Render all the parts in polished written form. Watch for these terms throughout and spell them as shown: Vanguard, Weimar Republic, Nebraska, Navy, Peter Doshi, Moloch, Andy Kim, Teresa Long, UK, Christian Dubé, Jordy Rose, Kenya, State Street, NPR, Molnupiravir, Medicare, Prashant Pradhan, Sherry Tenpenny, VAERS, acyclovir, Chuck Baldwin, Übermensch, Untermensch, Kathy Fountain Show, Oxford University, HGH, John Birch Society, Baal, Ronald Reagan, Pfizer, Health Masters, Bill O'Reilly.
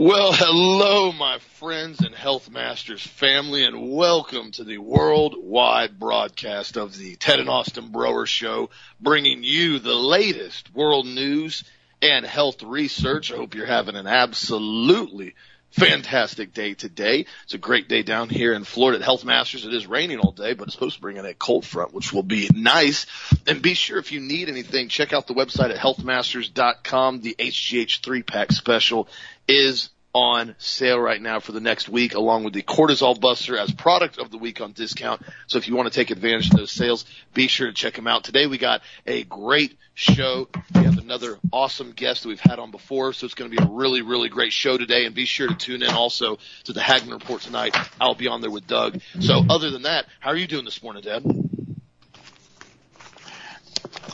Well, hello, my friends and Health Masters family, and welcome to the worldwide broadcast of the Ted and Austin Broer Show, bringing you the latest world news and health research. I hope you're having an absolutely fantastic day today. It's a great day down here in Florida at Health Masters. It is raining all day, but it's supposed to bring in a cold front, which will be nice. And be sure, if you need anything, check out the website at healthmasters.com. The HGH 3-pack special is on sale right now for the next week, along with the cortisol buster as product of the week on discount. So if you want to take advantage of those sales, be sure to check them out. Today we got a great show. We have another awesome guest that we've had on before, so it's going to be a really, really great show today. And be sure to tune in also to the Hagman Report tonight. I'll be on there with Doug. So other than that, how are you doing this morning, Dad?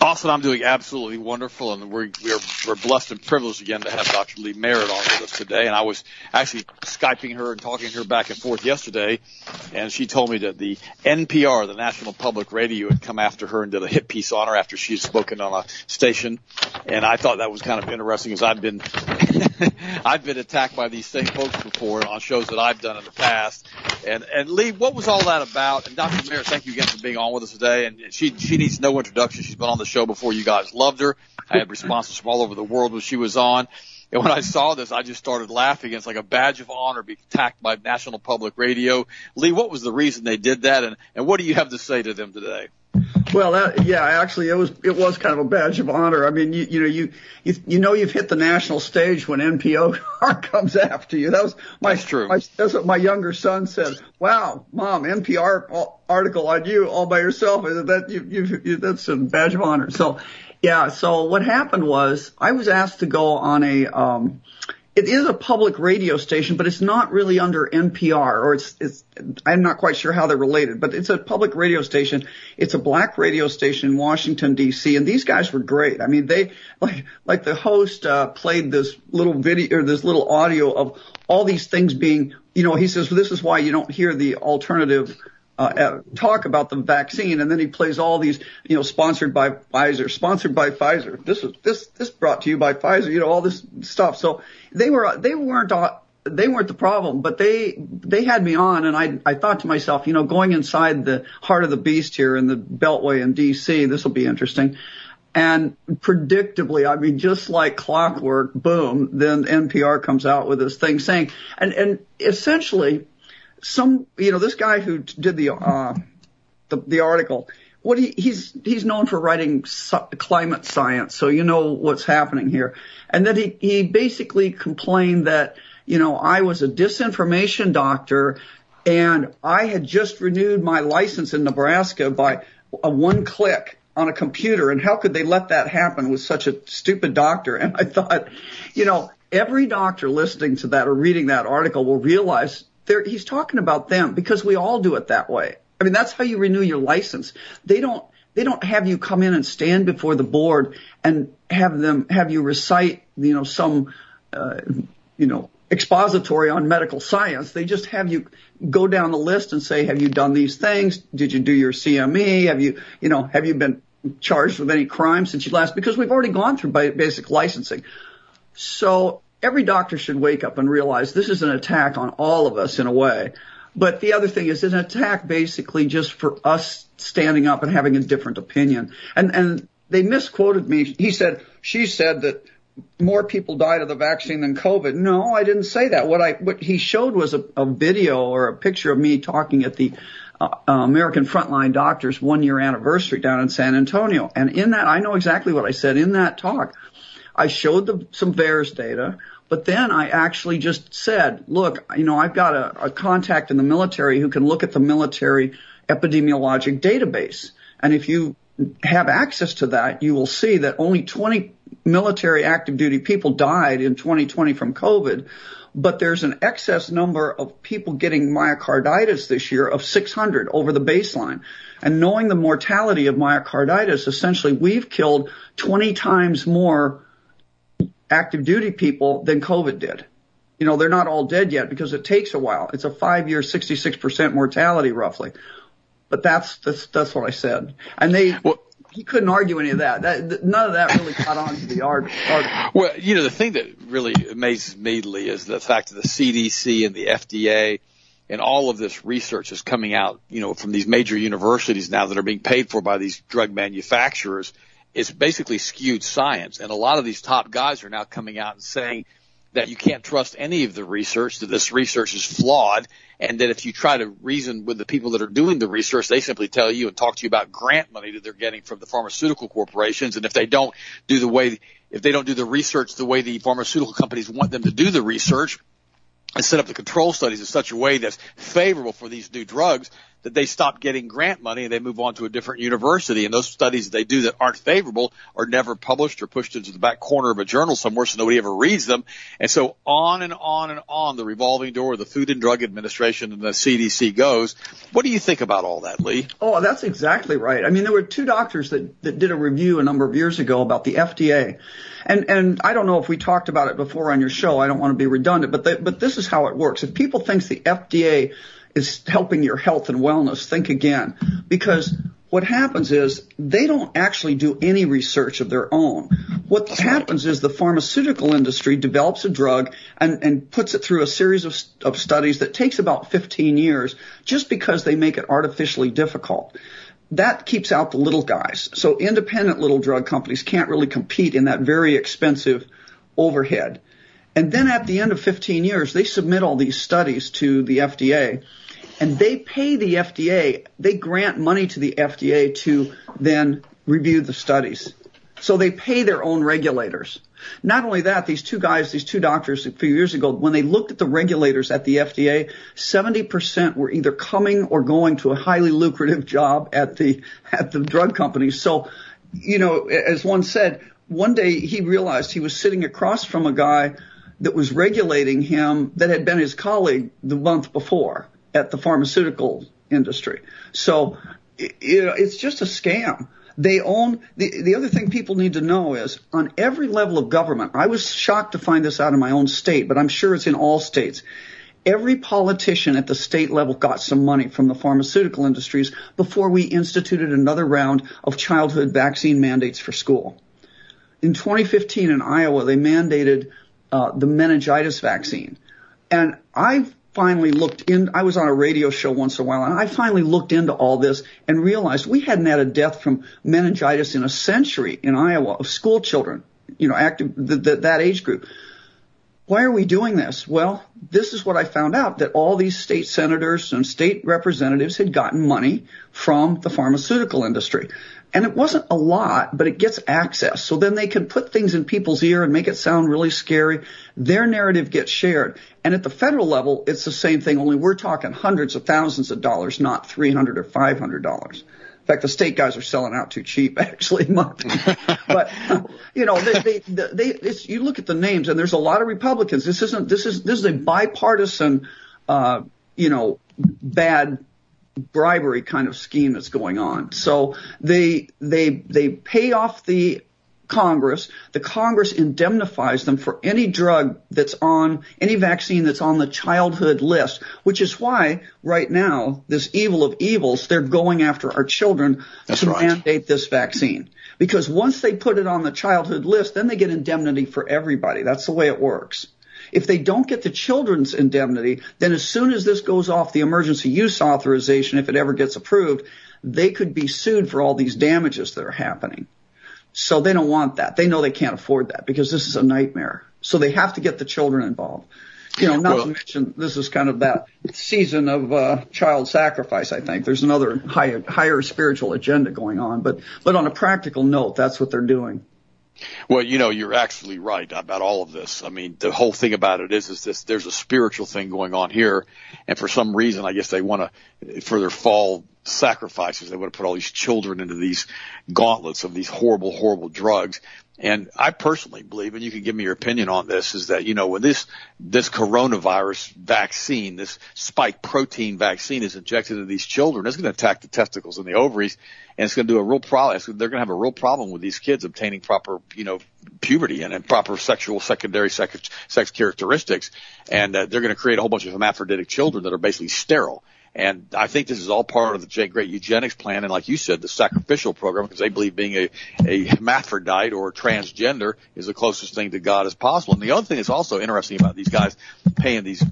Austin, I'm doing absolutely wonderful, and we're blessed and privileged again to have Dr. Lee Merritt on with us today. And I was actually Skyping her and talking to her back and forth yesterday, and she told me that the NPR, the National Public Radio, had come after her and did a hit piece on her after she had spoken on a station. And I thought that was kind of interesting, because I've been I've been attacked by these same folks before on shows that I've done in the past. And Lee, what was all that about? And Dr. Merritt, thank you again for being on with us today. And she needs no introduction. She's been on the show before. You guys loved her. I had responses from all over the world when she was on. And when I saw this, I just started laughing. It's like a badge of honor to be attacked by National Public Radio. Lee, what was the reason they did that? And what do you have to say to them today? Well, actually, it was kind of a badge of honor. I mean, you know you've hit the national stage when NPR comes after you. That's true. That's what my younger son said. Wow, Mom, NPR article on you all by yourself. That's a badge of honor. So, yeah. So what happened was I was asked to go on a. It is a public radio station, but it's not really under NPR, or I'm not quite sure how they're related, but it's a public radio station. It's a black radio station in Washington, D.C., and these guys were great. I mean, they, like the host, played this little video, or this little audio of all these things being, you know, he says, well, this is why you don't hear the alternative talk about the vaccine, and then he plays all these, you know, sponsored by Pfizer. This brought to you by Pfizer, you know, all this stuff. So they weren't the problem, but they had me on, and I thought to myself, you know, going inside the heart of the beast here in the Beltway in DC, this will be interesting. And predictably, I mean, just like clockwork, boom, then NPR comes out with this thing saying, and essentially, you know, this guy who did the article, what he's known for writing climate science, so you know what's happening here. And then he basically complained that, you know, I was a disinformation doctor, and I had just renewed my license in Nebraska by a one click on a computer, and how could they let that happen with such a stupid doctor? And I thought, you know, every doctor listening to that or reading that article will realize he's talking about them, because we all do it that way. I mean, that's how you renew your license. They don't have you come in and stand before the board and have you recite, you know, some, you know, expository on medical science. They just have you go down the list and say, have you done these things? Did you do your CME? Have you been charged with any crime since you last? Because we've already gone through basic licensing. So every doctor should wake up and realize this is an attack on all of us in a way. But the other thing is an attack basically just for us standing up and having a different opinion. And they misquoted me. She said that more people died of the vaccine than COVID. No, I didn't say that. What he showed was a video or a picture of me talking at the American Frontline Doctors 1-year anniversary down in San Antonio. And in that, I know exactly what I said in that talk. I showed some VAERS data. But then I actually just said, look, you know, I've got a contact in the military who can look at the military epidemiologic database. And if you have access to that, you will see that only 20 military active duty people died in 2020 from COVID. But there's an excess number of people getting myocarditis this year of 600 over the baseline. And knowing the mortality of myocarditis, essentially we've killed 20 times more active duty people than COVID did. You know, they're not all dead yet because it takes a while. It's a 5-year, 66% mortality roughly. But that's what I said. And they, well, he couldn't argue any of that. None of that really caught on to the argument. Well, you know, the thing that really amazes me, Lee, is the fact that the CDC and the FDA and all of this research is coming out, you know, from these major universities now that are being paid for by these drug manufacturers. It's basically skewed science. And a lot of these top guys are now coming out and saying that you can't trust any of the research, that this research is flawed, and that if you try to reason with the people that are doing the research, they simply tell you and talk to you about grant money that they're getting from the pharmaceutical corporations. And if they don't do the research the way the pharmaceutical companies want them to do the research, and set up the control studies in such a way that's favorable for these new drugs, that they stop getting grant money and they move on to a different university. And those studies that they do that aren't favorable are never published or pushed into the back corner of a journal somewhere so nobody ever reads them. And so on and on and on, the revolving door of the Food and Drug Administration and the CDC goes. What do you think about all that, Lee? Oh, that's exactly right. I mean, there were two doctors that did a review a number of years ago about the FDA. And I don't know if we talked about it before on your show. I don't want to be redundant, but this is how it works. If people think the FDA is helping your health and wellness, think again, because what happens is they don't actually do any research of their own. What happens is the pharmaceutical industry develops a drug and puts it through a series of studies that takes about 15 years just because they make it artificially difficult. That keeps out the little guys. So independent little drug companies can't really compete in that very expensive overhead. And then at the end of 15 years, they submit all these studies to the FDA, and they pay the FDA. They grant money to the FDA to then review the studies. So they pay their own regulators. Not only that, these two doctors a few years ago, when they looked at the regulators at the FDA, 70% were either coming or going to a highly lucrative job at the drug companies. So, you know, as one said, one day he realized he was sitting across from a guy that was regulating him that had been his colleague the month before at the pharmaceutical industry. So, you know, it's just a scam. They own the other thing people need to know is on every level of government. I was shocked to find this out in my own state, but I'm sure it's in all states. Every politician at the state level got some money from the pharmaceutical industries before we instituted another round of childhood vaccine mandates for school. In 2015 in Iowa, they mandated the meningitis vaccine. And I was on a radio show once in a while, and I finally looked into all this and realized we hadn't had a death from meningitis in a century in Iowa of school children, you know, that age group. Why are we doing this? Well, this is what I found out, that all these state senators and state representatives had gotten money from the pharmaceutical industry. And it wasn't a lot, but it gets access. So then they can put things in people's ear and make it sound really scary. Their narrative gets shared. And at the federal level, it's the same thing, only we're talking hundreds of thousands of dollars, not $300 or $500. In fact, the state guys are selling out too cheap, actually. But, you know, you look at the names, and there's a lot of Republicans. This is a bipartisan, you know, bad bribery kind of scheme that's going on. So they pay off the Congress. The Congress indemnifies them for any drug that's on any vaccine that's on the childhood list, which is why right now this evil of evils, they're going after our children mandate this vaccine. Because once they put it on the childhood list, then they get indemnity for everybody. That's the way it works. If they don't get the children's indemnity, then as soon as this goes off the emergency use authorization, if it ever gets approved, they could be sued for all these damages that are happening. So they don't want that. They know they can't afford that because this is a nightmare. So they have to get the children involved. You know, not to mention this is kind of that season of child sacrifice, I think. There's another higher spiritual agenda going on. But on a practical note, that's what they're doing. Well, you know, you're actually right about all of this. I mean, the whole thing about it is this, there's a spiritual thing going on here. And for some reason, I guess they want to, for their fall sacrifices, they want to put all these children into these gauntlets of these horrible, horrible drugs. And I personally believe, and you can give me your opinion on this, is that, you know, when this coronavirus vaccine, this spike protein vaccine is injected into these children, it's going to attack the testicles and the ovaries, and it's going to do a real problem. They're going to have a real problem with these kids obtaining proper, you know, puberty and proper secondary sex characteristics. And they're going to create a whole bunch of hermaphroditic children that are basically sterile. And I think this is all part of the great eugenics plan and, like you said, the sacrificial program, because they believe being a hermaphrodite or a transgender is the closest thing to God as possible. And the other thing that's also interesting about these guys paying these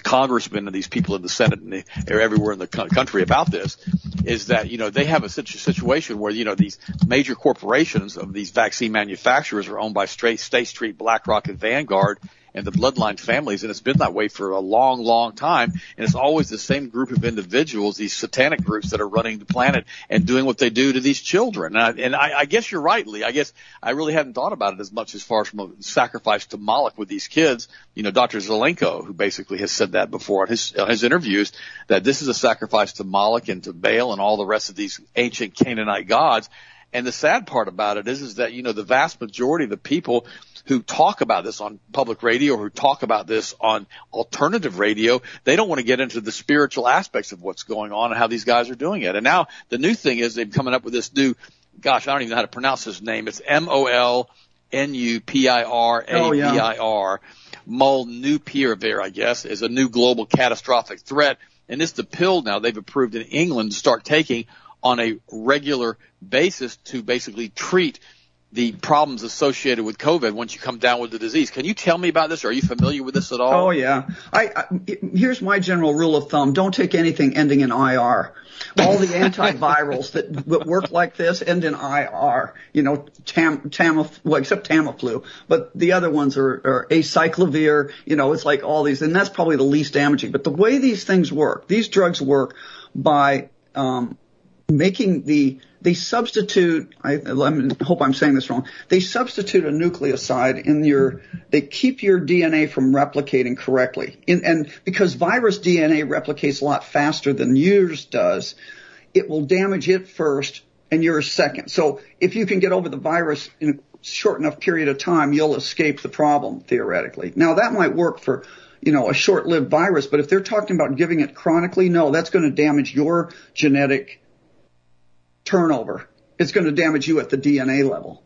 congressmen and these people in the Senate and they're everywhere in the country about this is that, you know, they have such a situation where, you know, these major corporations of these vaccine manufacturers are owned by State Street, BlackRock, and Vanguard, and the bloodline families, and it's been that way for a long, long time. And it's always the same group of individuals, these satanic groups that are running the planet and doing what they do to these children. And I guess you're right, Lee. I guess I really hadn't thought about it as much as far as from a sacrifice to Moloch with these kids. You know, Dr. Zelenko, who basically has said that before in his interviews, that this is a sacrifice to Moloch and to Baal and all the rest of these ancient Canaanite gods. And the sad part about it is that, you know, the vast majority of the people who talk about this on public radio, who talk about this on alternative radio, they don't want to get into the spiritual aspects of what's going on and how these guys are doing it. And now the new thing is they've coming up with this new, gosh, I don't even know how to pronounce his name. It's MOLNUPIRAVIR. Molnupiravir, I guess, is a new global catastrophic threat. And it's the pill now they've approved in England to start taking on a regular basis to basically treat the problems associated with COVID once you come down with the disease. Can you tell me about this? Are you familiar with this at all? Oh, yeah. Here's my general rule of thumb. Don't take anything ending in IR. All the antivirals that work like this end in IR, you know, except Tamiflu. But the other ones are acyclovir, you know, it's like all these. And that's probably the least damaging. But the way these things work, these drugs work by they substitute a nucleoside in your, they keep your DNA from replicating correctly. And because virus DNA replicates a lot faster than yours does, it will damage it first and yours second. So if you can get over the virus in a short enough period of time, you'll escape the problem theoretically. Now that might work for, you know, a short-lived virus, but if they're talking about giving it chronically, no, that's going to damage your genetic turnover. It's going to damage you at the DNA level.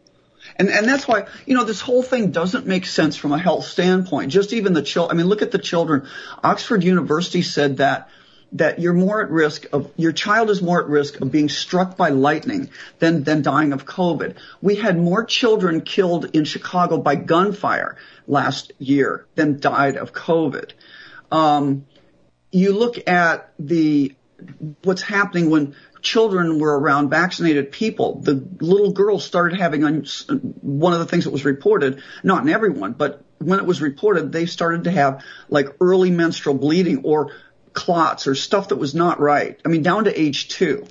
And that's why, you know, this whole thing doesn't make sense from a health standpoint. Just even the children. I mean, look at the children. Oxford University said that you're more at risk of, your child is more at risk of being struck by lightning than dying of COVID. We had more children killed in Chicago by gunfire last year than died of COVID. You look at what's happening when children were around vaccinated people. The little girl started having one of the things that was reported, not in everyone, but when it was reported, they started to have like early menstrual bleeding or clots or stuff that was not right. I mean, down to age 2.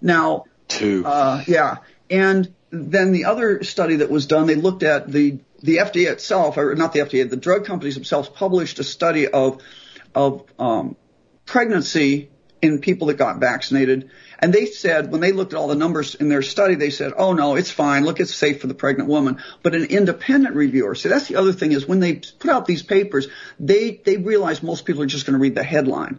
Now, 2. Yeah. And then the other study that was done, they looked at the FDA itself, or not the FDA, the drug companies themselves published a study of pregnancy in people that got vaccinated. And they said, when they looked at all the numbers in their study, they said, oh, no, it's fine. Look, it's safe for the pregnant woman. But an independent reviewer, see, that's the other thing is when they put out these papers, they realize most people are just going to read the headline,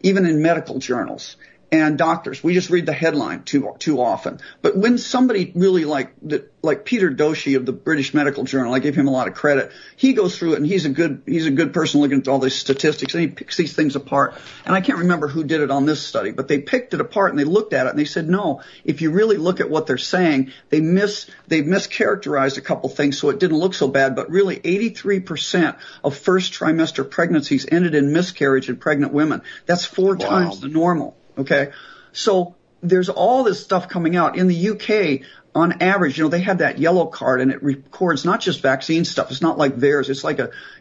even in medical journals. And doctors, we just read the headline too often. But when somebody really like Peter Doshi of the British Medical Journal, I give him a lot of credit. He goes through it, and he's a good person looking at all these statistics, and he picks these things apart. And I can't remember who did it on this study, but they picked it apart and they looked at it and they said, no, if you really look at what they're saying, they mischaracterized a couple things, so it didn't look so bad. But really, 83% of first trimester pregnancies ended in miscarriage in pregnant women. That's 4 Wow. times the normal. Okay, so there's all this stuff coming out. In the UK, on average, you know, they have that yellow card, and it records not just vaccine stuff. It's not like VAERS.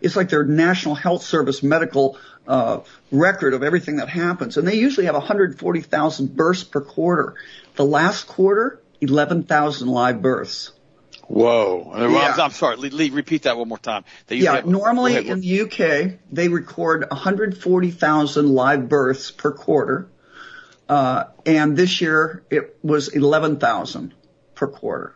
It's like their National Health Service medical record of everything that happens. And they usually have 140,000 births per quarter. The last quarter, 11,000 live births. Whoa. Yeah. I'm sorry. Lee, repeat that one more time. Normally in the UK, they record 140,000 live births per quarter. And this year it was 11,000 per quarter.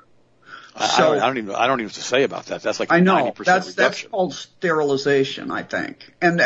So I don't even have to say about that. That's like 90% reduction. That's called sterilization, I think. And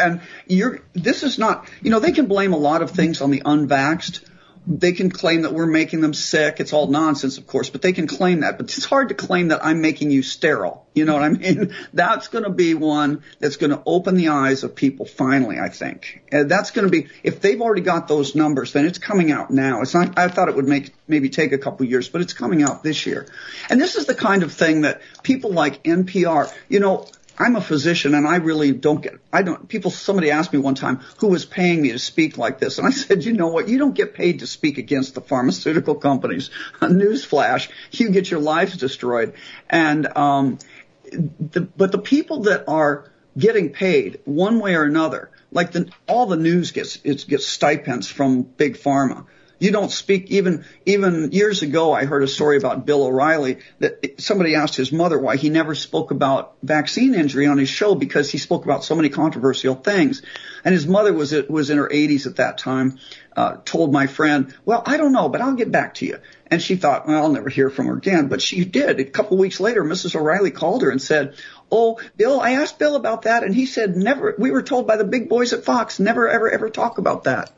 this is not, you know, they can blame a lot of things on the unvaxxed, they can claim that we're making them sick. It's all nonsense, of course, but they can claim that. But it's hard to claim that I'm making you sterile. You know what I mean? That's going to be one that's going to open the eyes of people finally, I think. And that's going to be – if they've already got those numbers, then it's coming out now. It's not – I thought it would maybe take a couple years, but it's coming out this year. And this is the kind of thing that people like NPR – you know, I'm a physician and I really don't get – somebody asked me one time who was paying me to speak like this. And I said, you know what? You don't get paid to speak against the pharmaceutical companies. Newsflash, you get your lives destroyed. And but the people that are getting paid one way or another, like all the news gets stipends from Big Pharma. You don't speak. Even years ago, I heard a story about Bill O'Reilly that somebody asked his mother why he never spoke about vaccine injury on his show because he spoke about so many controversial things. And his mother was in her 80s at that time, told my friend, well, I don't know, but I'll get back to you. And she thought, well, I'll never hear from her again. But she did. A couple weeks later, Mrs. O'Reilly called her and said, oh, Bill, I asked Bill about that. And he said, never. We were told by the big boys at Fox, never, ever, ever talk about that.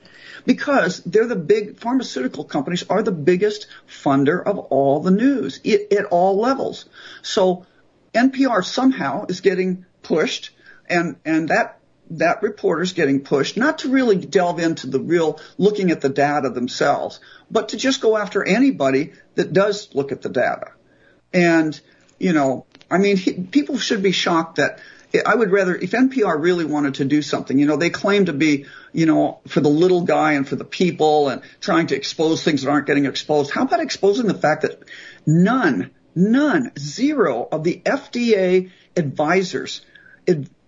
Because they're the big pharmaceutical companies are the biggest funder of all the news at all levels. So NPR somehow is getting pushed, and that reporter's getting pushed, not to really delve into the real looking at the data themselves, but to just go after anybody that does look at the data. And, you know, I mean, people should be shocked that I would rather, if NPR really wanted to do something, you know, they claim to be, you know, for the little guy and for the people and trying to expose things that aren't getting exposed. How about exposing the fact that zero of the FDA advisors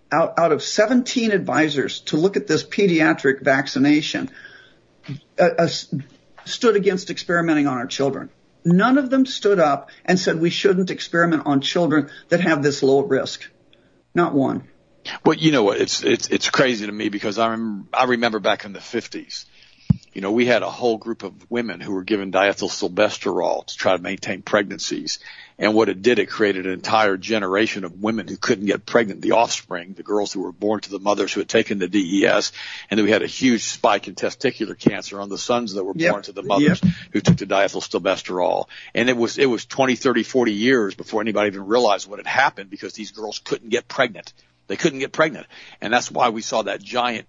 out of 17 advisors to look at this pediatric vaccination stood against experimenting on our children. None of them stood up and said we shouldn't experiment on children that have this low risk. Not one. Well, you know what? It's crazy to me because I remember back in the 50s, you know, we had a whole group of women who were given diethylstilbestrol to try to maintain pregnancies. And what it did, it created an entire generation of women who couldn't get pregnant, the offspring, the girls who were born to the mothers who had taken the DES. And then we had a huge spike in testicular cancer on the sons that were born to the mothers who took the diethylstilbestrol. And it was 20, 30, 40 years before anybody even realized what had happened because these girls couldn't get pregnant. They couldn't get pregnant. And that's why we saw that giant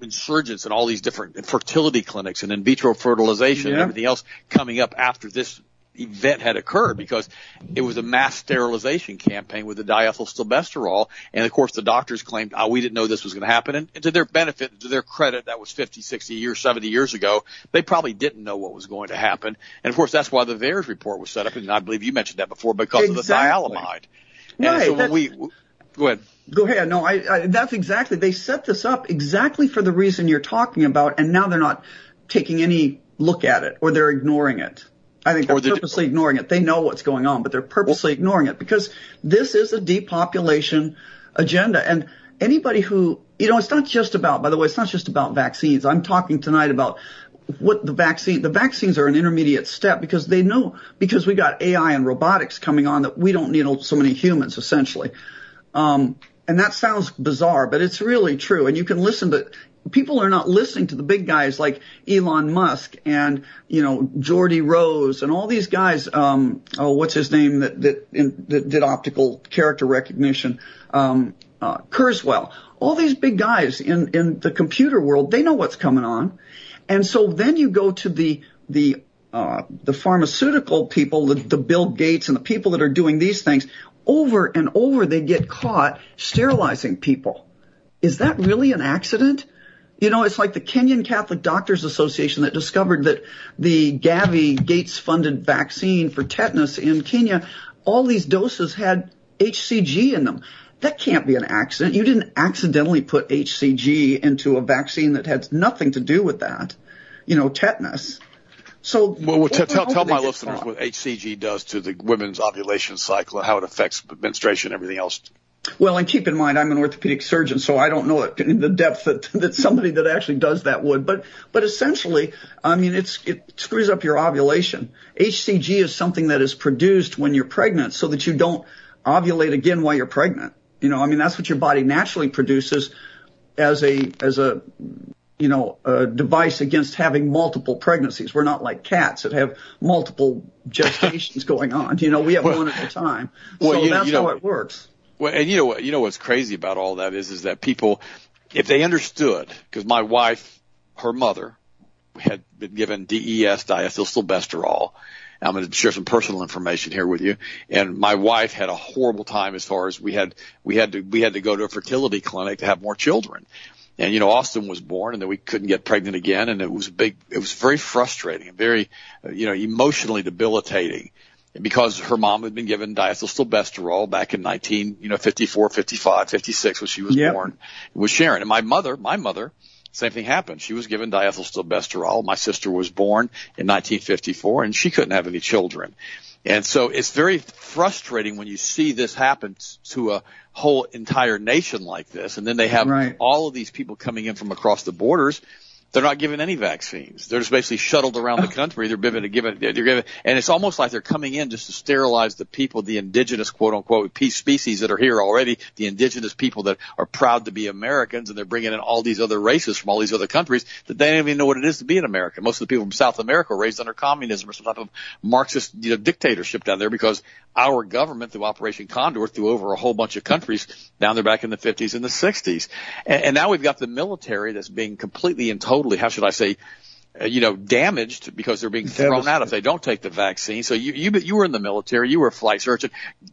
insurgence in all these different fertility clinics and in vitro fertilization and everything else coming up after this event had occurred because it was a mass sterilization campaign with the diethylstilbestrol. And, of course, the doctors claimed, oh, we didn't know this was going to happen. And to their benefit, to their credit, that was 50, 60 years, 70 years ago. They probably didn't know what was going to happen. And, of course, that's why the VAERS report was set up. And I believe you mentioned that before because of the dialamide. And so when go ahead. No, I that's exactly. They set this up exactly for the reason you're talking about, and now they're not taking any look at it, or they're ignoring it. I think they're purposely ignoring it. They know what's going on, but they're purposely ignoring it because this is a depopulation agenda. And anybody who, you know, it's not just about, by the way, it's not just about vaccines. I'm talking tonight about what the vaccines are an intermediate step because they know, because we got AI and robotics coming on that we don't need so many humans essentially. And that sounds bizarre, but it's really true. And you can listen to people are not listening to the big guys like Elon Musk and, you know, Jordy Rose and all these guys. What's his name that did optical character recognition? Kurzweil. All these big guys in the computer world, they know what's coming on. And so then you go to the pharmaceutical people, the Bill Gates and the people that are doing these things. Over and over, they get caught sterilizing people. Is that really an accident? You know, it's like the Kenyan Catholic Doctors Association that discovered that the Gavi Gates-funded vaccine for tetanus in Kenya, all these doses had HCG in them. That can't be an accident. You didn't accidentally put HCG into a vaccine that had nothing to do with that, you know, tetanus. So well tell my listeners what HCG does to the women's ovulation cycle and how it affects menstruation and everything else. Well, and keep in mind, I'm an orthopedic surgeon, so I don't know it in the depth that somebody that actually does that would. But essentially, I mean, it screws up your ovulation. HCG is something that is produced when you're pregnant so that you don't ovulate again while you're pregnant. You know, I mean, that's what your body naturally produces as a device against having multiple pregnancies. We're not like cats that have multiple gestations going on. We have one at a time. That's how it works. Well, and what's crazy about all that is that people, if they understood, because my wife, her mother, had been given DES, diethylstilbestrol. I'm going to share some personal information here with you. And my wife had a horrible time as far as we had to go to a fertility clinic to have more children. And Austin was born, and then we couldn't get pregnant again, and it was very frustrating and very, emotionally debilitating, because her mom had been given diethylstilbestrol back in 1954, 55, 56 when she was born. It was Sharon. And my mother, same thing happened. She was given diethylstilbestrol. My sister was born in 1954, and she couldn't have any children. And so it's very frustrating when you see this happen to a whole entire nation like this. And then they have all of these people coming in from across the borders. They're not given any vaccines. They're just basically shuttled around the country. They're given, and it's almost like they're coming in just to sterilize the people, the indigenous quote unquote species that are here already, the indigenous people that are proud to be Americans, and they're bringing in all these other races from all these other countries that they don't even know what it is to be an American. Most of the people from South America were raised under communism or some type of Marxist dictatorship down there, because our government through Operation Condor threw over a whole bunch of countries down there back in the 50s and the 60s. And now we've got the military that's being completely and totally, how should I say, damaged, because they're being thrown out if they don't take the vaccine. So you were in the military. You were a flight surgeon.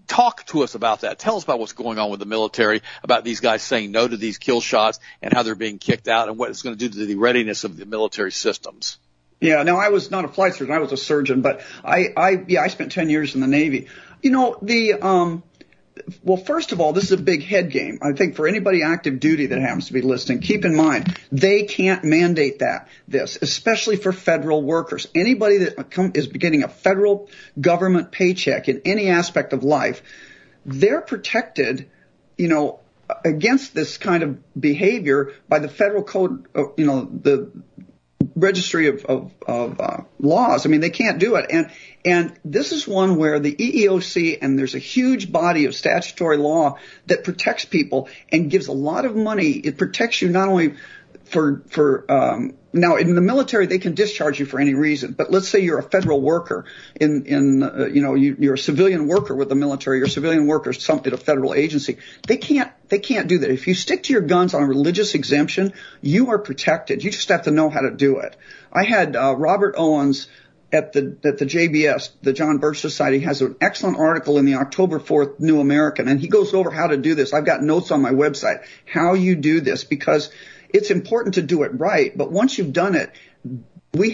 Talk to us about that. Tell us about what's going on with the military, about these guys saying no to these kill shots and how they're being kicked out and what it's going to do to the readiness of the military systems. Yeah, no, I was not a flight surgeon. I was a surgeon, but I spent 10 years in the Navy. Well, first of all, this is a big head game. I think for anybody active duty that happens to be listening, keep in mind they can't mandate this, especially for federal workers. Anybody that is getting a federal government paycheck in any aspect of life, they're protected, against this kind of behavior by the federal code, the registry of laws. I mean, they can't do it. And this is one where the EEOC, and there's a huge body of statutory law that protects people and gives a lot of money. It protects you not only for now in the military, they can discharge you for any reason. But let's say you're a federal worker you're a civilian worker with the military, you're a civilian worker at a federal agency. They can't do that. If you stick to your guns on a religious exemption, you are protected. You just have to know how to do it. I had Robert Owens at the JBS, the John Birch Society, has an excellent article in the October 4th New American, and he goes over how to do this. I've got notes on my website, how you do this, because it's important to do it right. But once you've done it, he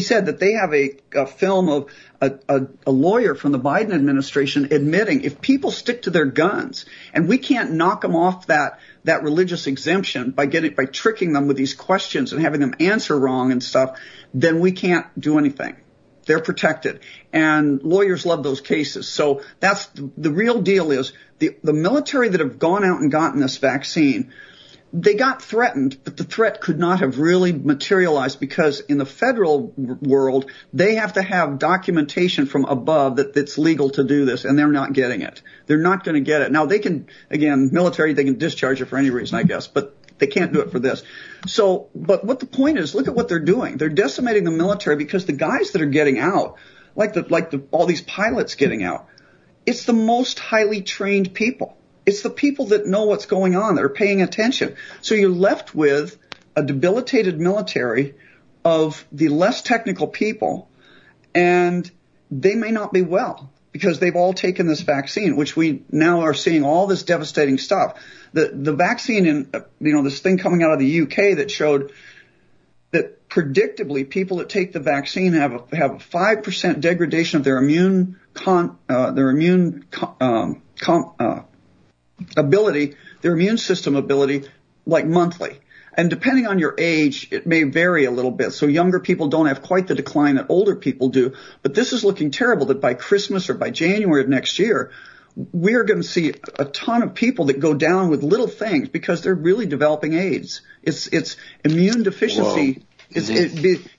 said that they have a film of a lawyer from the Biden administration admitting if people stick to their guns, and we can't knock them off that religious exemption by tricking them with these questions and having them answer wrong and stuff, then we can't do anything. They're protected, and lawyers love those cases. So that's the real deal is the military that have gone out and gotten this vaccine. They got threatened, but the threat could not have really materialized, because in the federal world, they have to have documentation from above that it's legal to do this, and they're not getting it. They're not going to get it. Now, they can, again, military, they can discharge it for any reason, I guess, but they can't do it for this. So, but what the point is, look at what they're doing. They're decimating the military, because the guys that are getting out, like all these pilots getting out, it's the most highly trained people. It's the people that know what's going on that are paying attention. So you're left with a debilitated military of the less technical people, and they may not be well because they've all taken this vaccine, which we now are seeing all this devastating stuff. The vaccine and this thing coming out of the UK that showed that predictably people that take the vaccine have a 5% degradation of their immune system ability, like monthly. And depending on your age, it may vary a little bit. So younger people don't have quite the decline that older people do. But this is looking terrible that by Christmas or by January of next year, we're going to see a ton of people that go down with little things because they're really developing AIDS. It's immune deficiency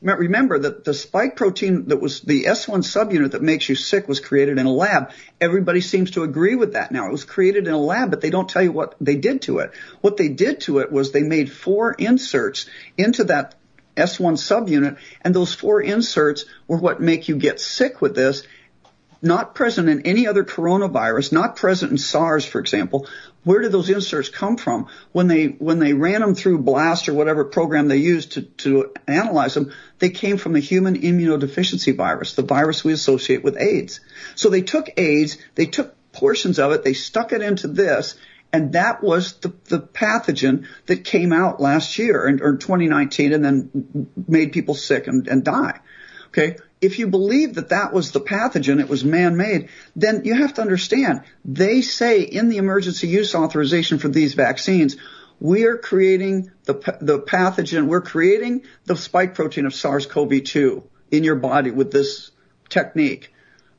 Remember that the spike protein that was the S1 subunit that makes you sick was created in a lab. Everybody seems to agree with that now. It was created in a lab, but they don't tell you what they did to it. What they did to it was they made four inserts into that S1 subunit, and those four inserts were what make you get sick with this. Not present in any other coronavirus, not present in SARS, for example. Where did those inserts come from? When they ran them through BLAST or whatever program they used to analyze them, they came from the human immunodeficiency virus, the virus we associate with AIDS. So they took AIDS, they took portions of it, they stuck it into this, and that was the pathogen that came out last year, or 2019, and then made people sick and die. Okay? If you believe that that was the pathogen, it was man-made, then you have to understand, they say in the emergency use authorization for these vaccines, we are creating the pathogen, we're creating the spike protein of SARS-CoV-2 in your body with this technique.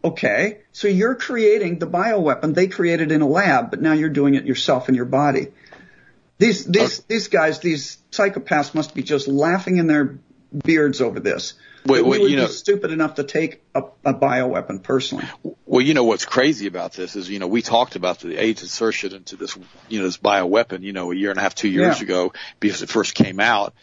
Okay, so you're creating the bioweapon they created in a lab, but now you're doing it yourself in your body. These guys, these psychopaths must be just laughing in their beards over this. Wait, stupid enough to take a bioweapon personally. Well, you know what's crazy about this is, you know, we talked about the AIDS insertion into this, you know, this bioweapon, you know, a year and a half, 2 years ago, because it first came out,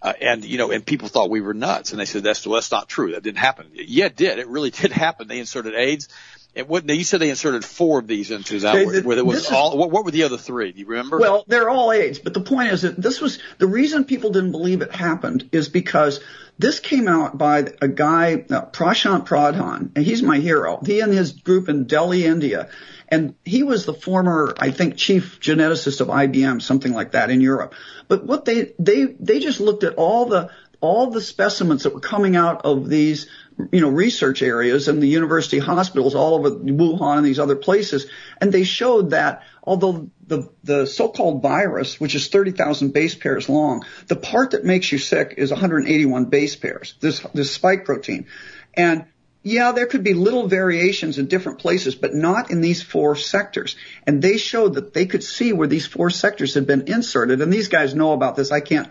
and people thought we were nuts, and they said that's not true, that didn't happen. Yeah, it did. It really did happen. They inserted AIDS. You said they inserted four of these into his outward. What were the other three? Do you remember? Well, they're all AIDS. But the point is that this was the reason people didn't believe it happened is because this came out by a guy, Prashant Pradhan, and he's my hero. He and his group in Delhi, India, and he was the former, I think, chief geneticist of IBM, something like that in Europe. But what they just looked at all the specimens that were coming out of these, you know, research areas and the university hospitals all over Wuhan and these other places. And they showed that although the so-called virus, which is 30,000 base pairs long, the part that makes you sick is 181 base pairs, this spike protein. And yeah, there could be little variations in different places, but not in these four sectors. And they showed that they could see where these four sectors had been inserted. And these guys know about this. I can't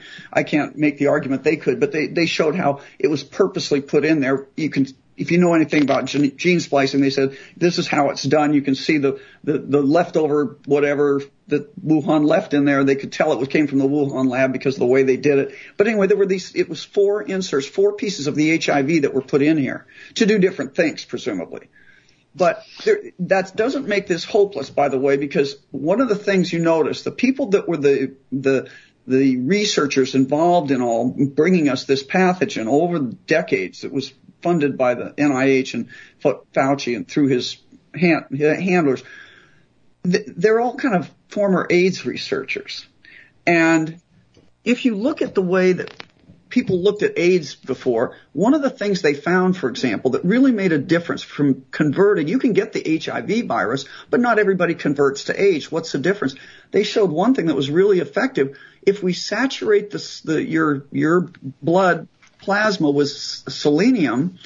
make the argument they could, but they showed how it was purposely put in there. You can, if you know anything about gene splicing, they said this is how it's done. You can see the leftover whatever that Wuhan left in there. They could tell it came from the Wuhan lab because of the way they did it. But anyway, it was four inserts, four pieces of the HIV that were put in here to do different things, presumably. But that doesn't make this hopeless, by the way, because one of the things you notice, the people that were the researchers involved in all bringing us this pathogen over the decades, it was funded by the NIH and Fauci and through his handlers, they're all kind of former AIDS researchers. And if you look at the way that people looked at AIDS before, one of the things they found, for example, that really made a difference from converting, you can get the HIV virus, but not everybody converts to AIDS. What's the difference? They showed one thing that was really effective. If we saturate your blood plasma with selenium,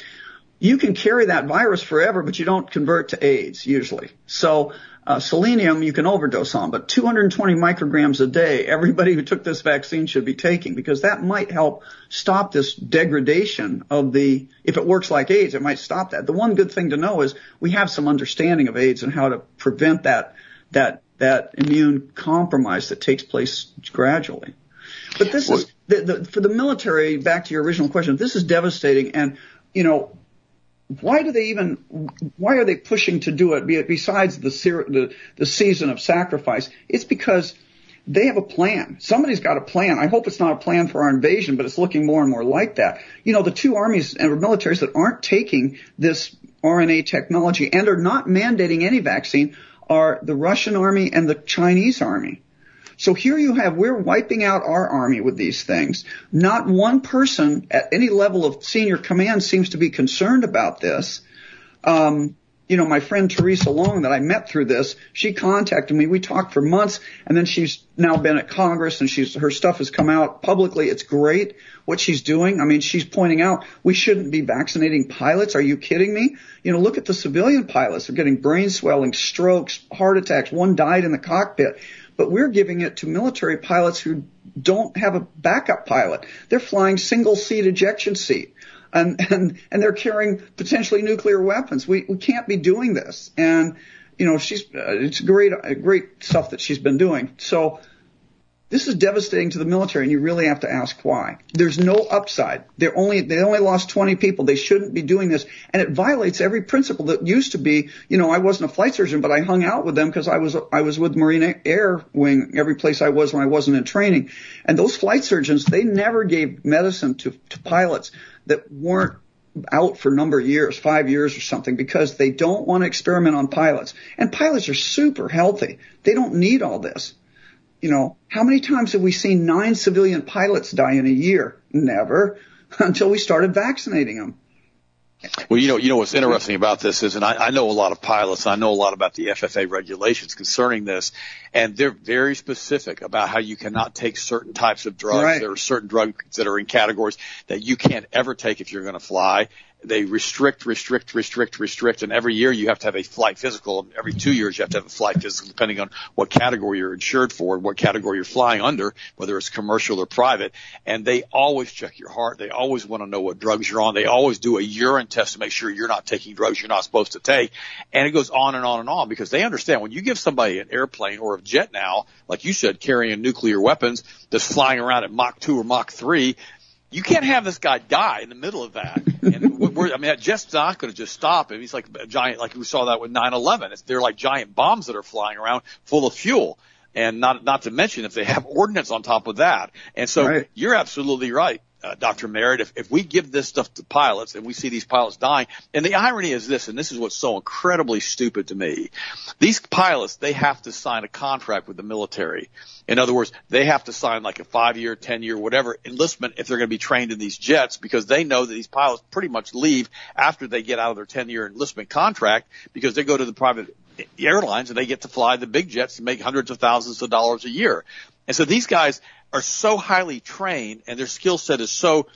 you can carry that virus forever, but you don't convert to AIDS usually. So selenium you can overdose on, but 220 micrograms a day, everybody who took this vaccine should be taking, because that might help stop this degradation of if it works like AIDS, it might stop that. The one good thing to know is we have some understanding of AIDS and how to prevent that immune compromise that takes place gradually. But this is, for the military, back to your original question, this is devastating. And, you know, why are they pushing to do it besides the season of sacrifice? It's because they have a plan. Somebody's got a plan. I hope it's not a plan for our invasion, but it's looking more and more like that. You know, the two armies and militaries that aren't taking this RNA technology and are not mandating any vaccine are the Russian army and the Chinese army. So here we're wiping out our army with these things. Not one person at any level of senior command seems to be concerned about this. You know, my friend Teresa Long that I met through this, she contacted me. We talked for months, and then she's now been at Congress, and her stuff has come out publicly. It's great what she's doing. I mean, she's pointing out we shouldn't be vaccinating pilots. Are you kidding me? You know, look at the civilian pilots. They're getting brain swelling, strokes, heart attacks. One died in the cockpit. but we're giving it to military pilots who don't have a backup pilot. They're flying single-seat ejection seat, and they're carrying potentially nuclear weapons. We can't be doing this. And, you know, it's great stuff that she's been doing. So this is devastating to the military, and you really have to ask why. There's no upside. They only lost 20 people. They shouldn't be doing this, and it violates every principle that used to be. You know, I wasn't a flight surgeon, but I hung out with them because I was with Marine Air Wing every place I was when I wasn't in training. And those flight surgeons, they never gave medicine to pilots that weren't out for a number of years, 5 years or something, because they don't want to experiment on pilots. And pilots are super healthy. They don't need all this. You know, how many times have we seen 9 civilian pilots die in a year? Never, until we started vaccinating them. Well, you know what's interesting about this is, and I know a lot of pilots, and I know a lot about the FAA regulations concerning this, and they're very specific about how you cannot take certain types of drugs. Right. There are certain drugs that are in categories that you can't ever take if you're going to fly. They restrict, and every year you have to have a flight physical, and every 2 years you have to have a flight physical, depending on what category you're insured for, what category you're flying under, whether it's commercial or private. And they always check your heart. They always want to know what drugs you're on. They always do a urine test to make sure you're not taking drugs you're not supposed to take. And it goes on and on and on, because they understand when you give somebody an airplane or a jet now, like you said, carrying nuclear weapons, that's flying around at Mach 2 or Mach 3, you can't have this guy die in the middle of that. And that jet's not going to just stop him. He's like a giant, like we saw that with 9/11. They're like giant bombs that are flying around full of fuel. And not to mention if they have ordnance on top of that. And so You're absolutely right, Dr. Merritt. If we give this stuff to pilots and we see these pilots dying, and the irony is this, and this is what's so incredibly stupid to me, these pilots, they have to sign a contract with the military. In other words, they have to sign like a 5-year, 10-year, whatever enlistment if they're going to be trained in these jets, because they know that these pilots pretty much leave after they get out of their 10-year enlistment contract, because they go to the private airlines and they get to fly the big jets and make hundreds of thousands of dollars a year. And so these guys are so highly trained and their skill set is so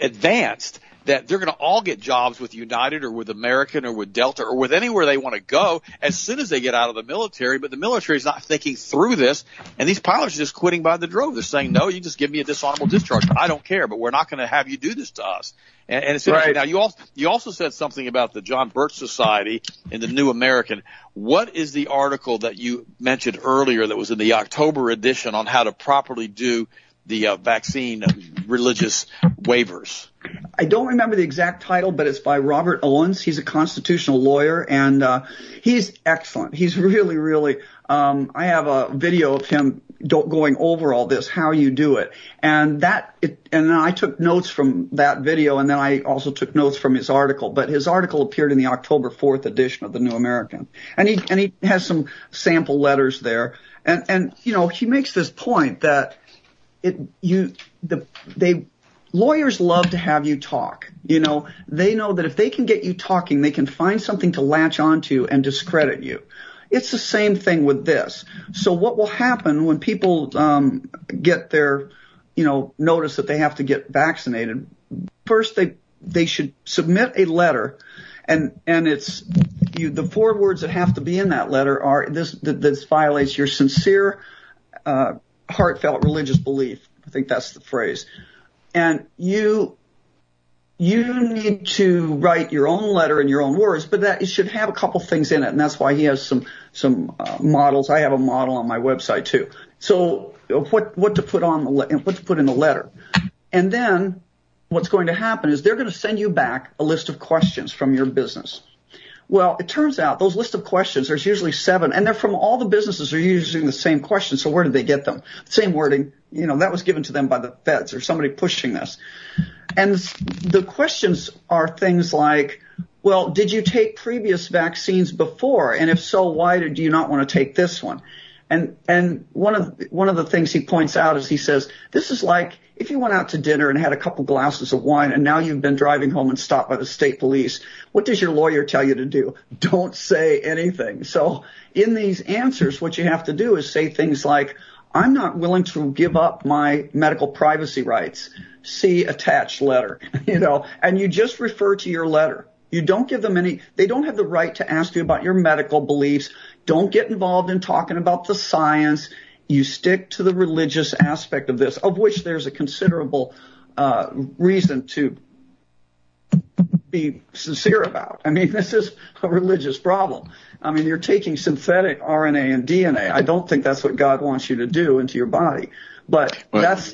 advanced that they're going to all get jobs with United or with American or with Delta or with anywhere they want to go as soon as they get out of the military. But the military is not thinking through this, and these pilots are just quitting by the drove. They're saying, no, you just give me a dishonorable discharge. I don't care, but we're not going to have you do this to us. And it's interesting. Right. Now, you also said something about the John Birch Society and the New American. What is the article that you mentioned earlier that was in the October edition on how to properly do the vaccine religious waivers? I don't remember the exact title, but it's by Robert Owens. He's a constitutional lawyer, and he's excellent. He's really, really I have a video of him going over all this, how you do it. And then I took notes from that video, and then I also took notes from his article. But his article appeared in the October 4th edition of the New American. And he has some sample letters there. And you know, he makes this point that lawyers love to have you talk. You know, they know that if they can get you talking, they can find something to latch onto and discredit you. It's the same thing with this. So what will happen when people get their, you know, notice that they have to get vaccinated? First, they should submit a letter, and it's the 4 words that have to be in that letter are this violates your sincere heartfelt religious belief. I think that's the phrase. And you need to write your own letter in your own words, but that it should have a couple things in it, and that's why he has some models. I have a model on my website too. So what to put on what to put in the letter, and then what's going to happen is they're going to send you back a list of questions from your business. Well, it turns out those list of questions, there's usually 7, and they're from all the businesses are using the same questions. So where did they get them? Same wording. You know, that was given to them by the feds or somebody pushing this. And the questions are things like, well, did you take previous vaccines before? And if so, why did you not want to take this one? And one of the things he points out is he says, this is like if you went out to dinner and had a couple glasses of wine and now you've been driving home and stopped by the state police. What does your lawyer tell you to do? Don't say anything. So in these answers, what you have to do is say things like, I'm not willing to give up my medical privacy rights. See attached letter, you know, and you just refer to your letter. You don't give them they don't have the right to ask you about your medical beliefs. Don't get involved in talking about the science. You stick to the religious aspect of this, of which there's a considerable reason to be sincere about. I mean, this is a religious problem. I mean, you're taking synthetic RNA and DNA. I don't think that's what God wants you to do into your body. But that's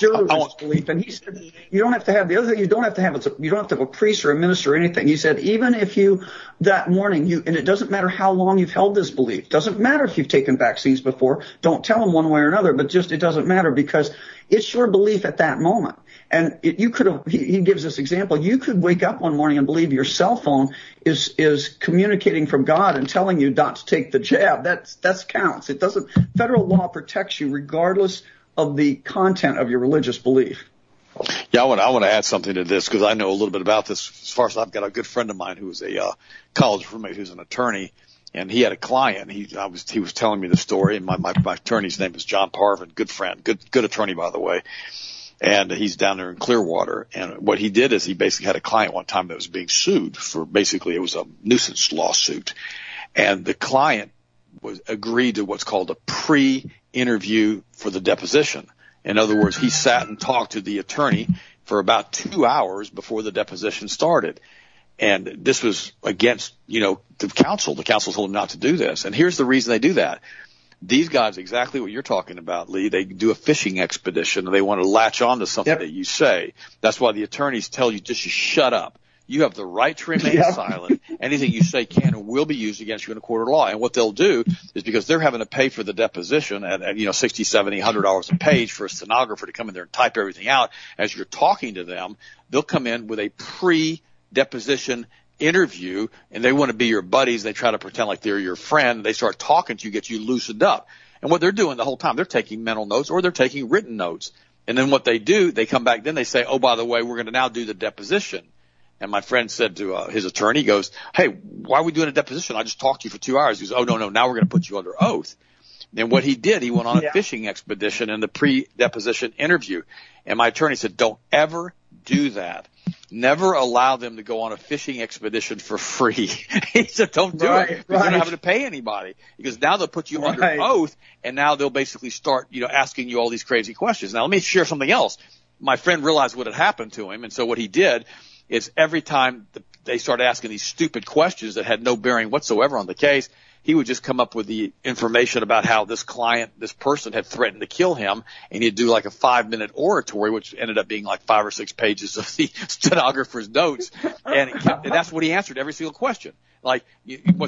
your belief. And he said, you don't have to have the other thing. You don't have to have a priest or a minister or anything. He said, even if you that morning, you, and it doesn't matter how long you've held this belief. Doesn't matter if you've taken vaccines before. Don't tell them one way or another. But just it doesn't matter because it's your belief at that moment. And you could have, he gives this example. You could wake up one morning and believe your cell phone is communicating from God and telling you not to take the jab. That's counts. It doesn't. Federal law protects you regardless of the content of your religious belief. Yeah, I want to add something to this because I know a little bit about this. As far as I've got a good friend of mine who was a college roommate who's an attorney, and he had a client. He was telling me the story, and my attorney's name is John Parvin, good friend, good attorney by the way. And he's down there in Clearwater. And what he did is he basically had a client one time that was being sued for basically it was a nuisance lawsuit. And the client agreed to what's called a pre-interview for the deposition. In other words, he sat and talked to the attorney for about 2 hours before the deposition started. And this was against, the counsel. The counsel told him not to do this. And here's the reason they do that. These guys, exactly what you're talking about, Lee, they do a fishing expedition and they want to latch on to something that you say. That's why the attorneys tell you just to shut up. You have the right to remain silent. Anything you say can and will be used against you in a court of law. And what they'll do is because they're having to pay for the deposition at $60, $70, $100 a page for a stenographer to come in there and type everything out. As you're talking to them, they'll come in with a pre-deposition interview, and they want to be your buddies. They try to pretend like they're your friend. They start talking to you, get you loosened up. And what they're doing the whole time, they're taking mental notes or they're taking written notes. And then what they do, they come back, then they say, oh, by the way, we're going to now do the deposition. And my friend said to his attorney, he goes, hey, why are we doing a deposition? I just talked to you for 2 hours. He goes, oh, no, now we're going to put you under oath. And what he did, he went on a fishing expedition in the pre-deposition interview. And my attorney said, don't ever do that. Never allow them to go on a fishing expedition for free. He said, don't do it. You're not having to pay anybody. Because now they'll put you under oath, and now they'll basically start, asking you all these crazy questions. Now, let me share something else. My friend realized what had happened to him, and so what he did is every time they started asking these stupid questions that had no bearing whatsoever on the case, he would just come up with the information about how this person had threatened to kill him, and he'd do like a 5-minute oratory, which ended up being like 5 or 6 pages of the stenographer's notes, and that's what he answered every single question. Like,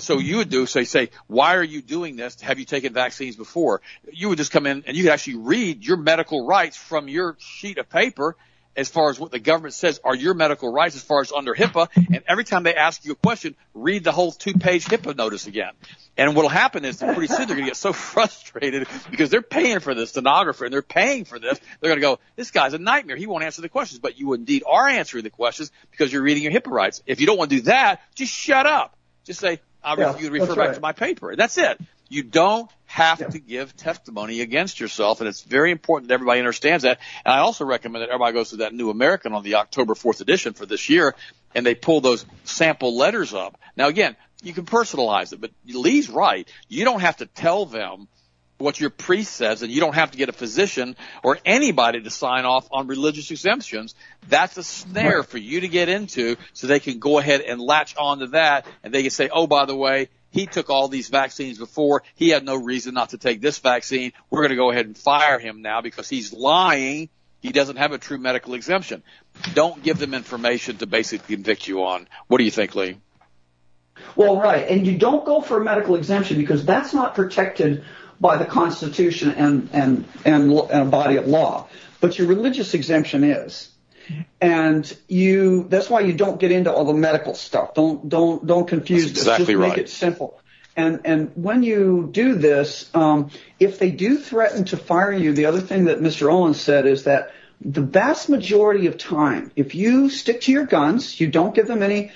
so you would do, say, why are you doing this? Have you taken vaccines before? You would just come in, and you could actually read your medical rights from your sheet of paper, as far as what the government says are your medical rights as far as under HIPAA. And every time they ask you a question, read the whole 2-page HIPAA notice again. And what will happen is pretty soon they're going to get so frustrated because they're paying for this stenographer and they're paying for this. They're going to go, this guy's a nightmare. He won't answer the questions. But you indeed are answering the questions because you're reading your HIPAA rights. If you don't want to do that, just shut up. Just say, I refuse to refer back to my paper. And that's it. You don't have to give testimony against yourself, and it's very important that everybody understands that. And I also recommend that everybody goes to that New American on the October 4th edition for this year, and they pull those sample letters up. Now, again, you can personalize it, but Lee's right. You don't have to tell them what your priest says, and you don't have to get a physician or anybody to sign off on religious exemptions. That's a snare for you to get into so they can go ahead and latch on to that, and they can say, oh, by the way, he took all these vaccines before. He had no reason not to take this vaccine. We're going to go ahead and fire him now because he's lying. He doesn't have a true medical exemption. Don't give them information to basically convict you on. What do you think, Lee? Well, right. And you don't go for a medical exemption because that's not protected by the Constitution and a body of law. But your religious exemption is. And that's why you don't get into all the medical stuff. Don't confuse this. Exactly right. Just make it simple. And when you do this, if they do threaten to fire you, the other thing that Mr. Owens said is that the vast majority of time, if you stick to your guns, you don't give them any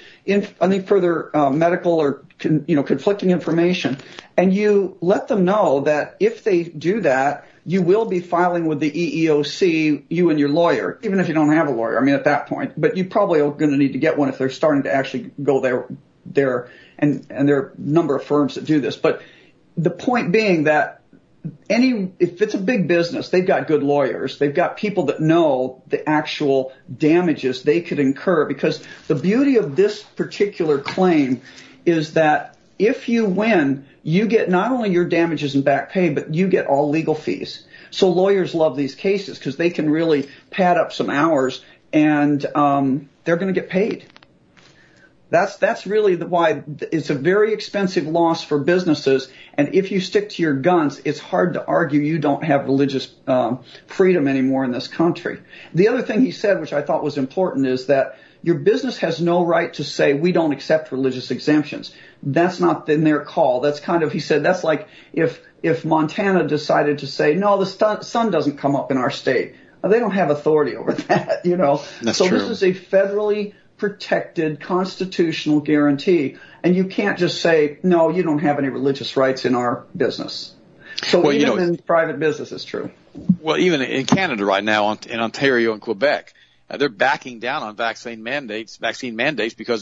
further medical or conflicting information, and you let them know that if they do that, you will be filing with the EEOC, you and your lawyer, even if you don't have a lawyer. I mean, at that point, but you probably are going to need to get one if they're starting to actually go there and there are a number of firms that do this. But the point being that if it's a big business, they've got good lawyers. They've got people that know the actual damages they could incur, because the beauty of this particular claim is that if you win, you get not only your damages and back pay, but you get all legal fees. So lawyers love these cases because they can really pad up some hours and they're going to get paid. That's really why it's a very expensive loss for businesses. And if you stick to your guns, it's hard to argue you don't have religious freedom anymore in this country. The other thing he said, which I thought was important, is that your business has no right to say we don't accept religious exemptions. That's not in their call. That's kind of, he said, that's like if Montana decided to say, no, the sun doesn't come up in our state. They don't have authority over that, you know. That's so true. This is a federally protected constitutional guarantee, and you can't just say, no, you don't have any religious rights in our business. So well, even in private business, it's true. Well, even in Canada right now, in Ontario and Quebec, they're backing down on vaccine mandates because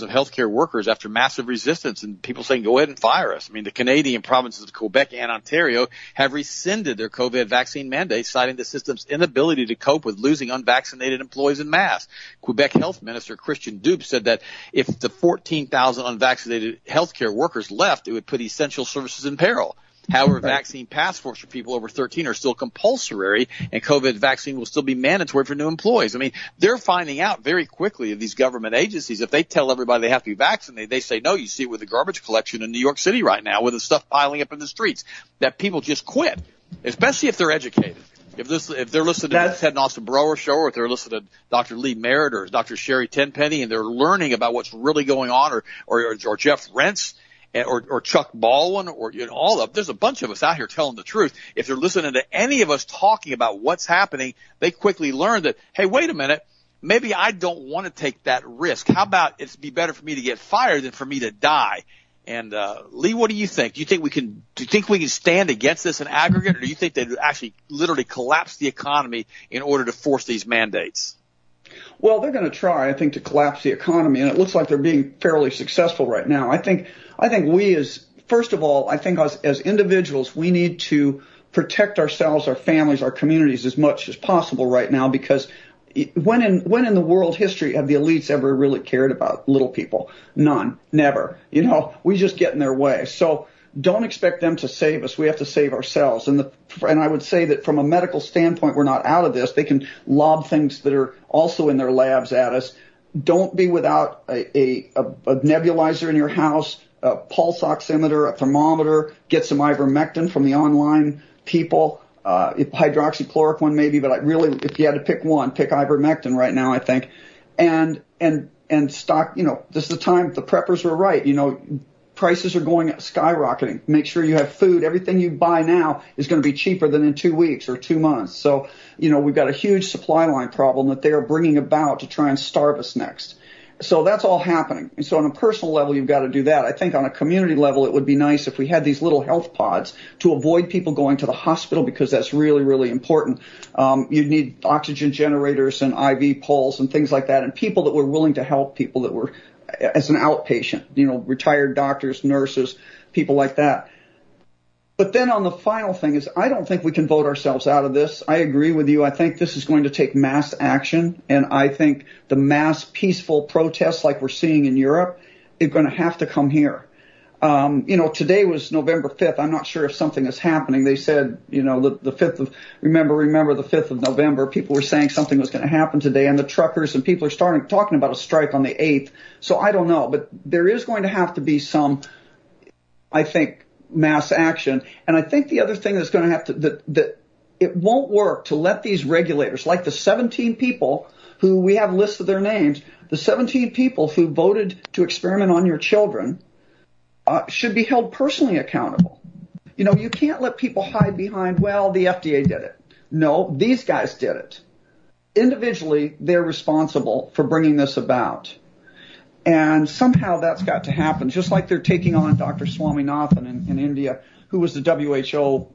of healthcare workers after massive resistance and people saying, go ahead and fire us. I mean, the Canadian provinces of Quebec and Ontario have rescinded their COVID vaccine mandates, citing the system's inability to cope with losing unvaccinated employees en masse. Quebec Health Minister Christian Dubé said that if the 14,000 unvaccinated healthcare workers left, it would put essential services in peril. However, vaccine passports for people over 13 are still compulsory, and COVID vaccine will still be mandatory for new employees. I mean, they're finding out very quickly, these government agencies, if they tell everybody they have to be vaccinated, they say no. You see it with the garbage collection in New York City right now, with the stuff piling up in the streets, that people just quit, especially if they're educated. If they're listening to the Ted and Austin Broer Show, or if they're listening to Dr. Lee Merritt or Dr. Sherry Tenpenny, and they're learning about what's really going on, or Jeff Rentz, or Chuck Baldwin, or all of, there's a bunch of us out here telling the truth. If they're listening to any of us talking about what's happening, they quickly learn that, hey, wait a minute, maybe I don't want to take that risk. How about it's be better for me to get fired than for me to die? And Lee, what do you think? Do you think we can stand against this in aggregate, or do you think they would actually literally collapse the economy in order to force these mandates? Well, they're going to try, I think, to collapse the economy, and it looks like they're being fairly successful right now. I think we as – first of all, I think as individuals, we need to protect ourselves, our families, our communities as much as possible right now, because when in the world history have the elites ever really cared about little people? None. Never. You know, we just get in their way. So don't expect them to save us. We have to save ourselves. And I would say that from a medical standpoint, we're not out of this. They can lob things that are also in their labs at us. Don't be without a nebulizer in your house, a pulse oximeter, a thermometer. Get some ivermectin from the online people. Hydroxychloroquine maybe, but I really, if you had to pick one, pick ivermectin right now, I think. And stock, you know, this is the time the preppers were right. You know, prices are going skyrocketing. Make sure you have food. Everything you buy now is going to be cheaper than in 2 weeks or 2 months. So, you know, we've got a huge supply line problem that they are bringing about to try and starve us next. So that's all happening. And so on a personal level, you've got to do that. I think on a community level, it would be nice if we had these little health pods to avoid people going to the hospital, because that's really, really important. You'd need oxygen generators and IV poles and things like that, and people that were willing to help people that were as an outpatient, you know, retired doctors, nurses, people like that. But then on the final thing is, I don't think we can vote ourselves out of this. I agree with you. I think this is going to take mass action. And I think the mass peaceful protests like we're seeing in Europe are going to have to come here. You know, today was November 5th. I'm not sure if something is happening. They said, you know, the 5th of, remember the 5th of November, people were saying something was going to happen today, and the truckers and people are starting talking about a strike on the 8th. So I don't know, but there is going to have to be some, I think, mass action. And I think the other thing that's going to have to, that it won't work to let these regulators, like the 17 people who we have lists of their names, the 17 people who voted to experiment on your children, should be held personally accountable. You know, you can't let people hide behind, well, the FDA did it. No, these guys did it. Individually, they're responsible for bringing this about. And somehow that's got to happen, just like they're taking on Dr. Swaminathan in India, who was the WHO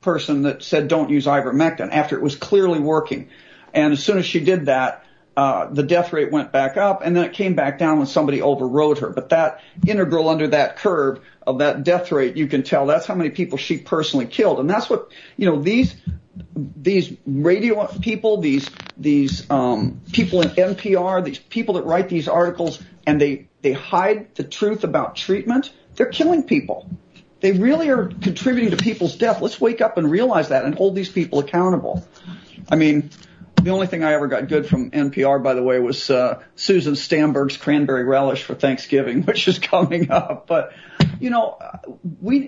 person that said don't use ivermectin after it was clearly working. And as soon as she did that, the death rate went back up, and then it came back down when somebody overrode her. But that integral under that curve of that death rate, you can tell that's how many people she personally killed. And that's what, you know, these radio people, these people in NPR, these people that write these articles, and they hide the truth about treatment. They're killing people. They really are contributing to people's death. Let's wake up and realize that and hold these people accountable. I mean, the only thing I ever got good from NPR, by the way, was Susan Stamberg's cranberry relish for Thanksgiving, which is coming up. But, you know,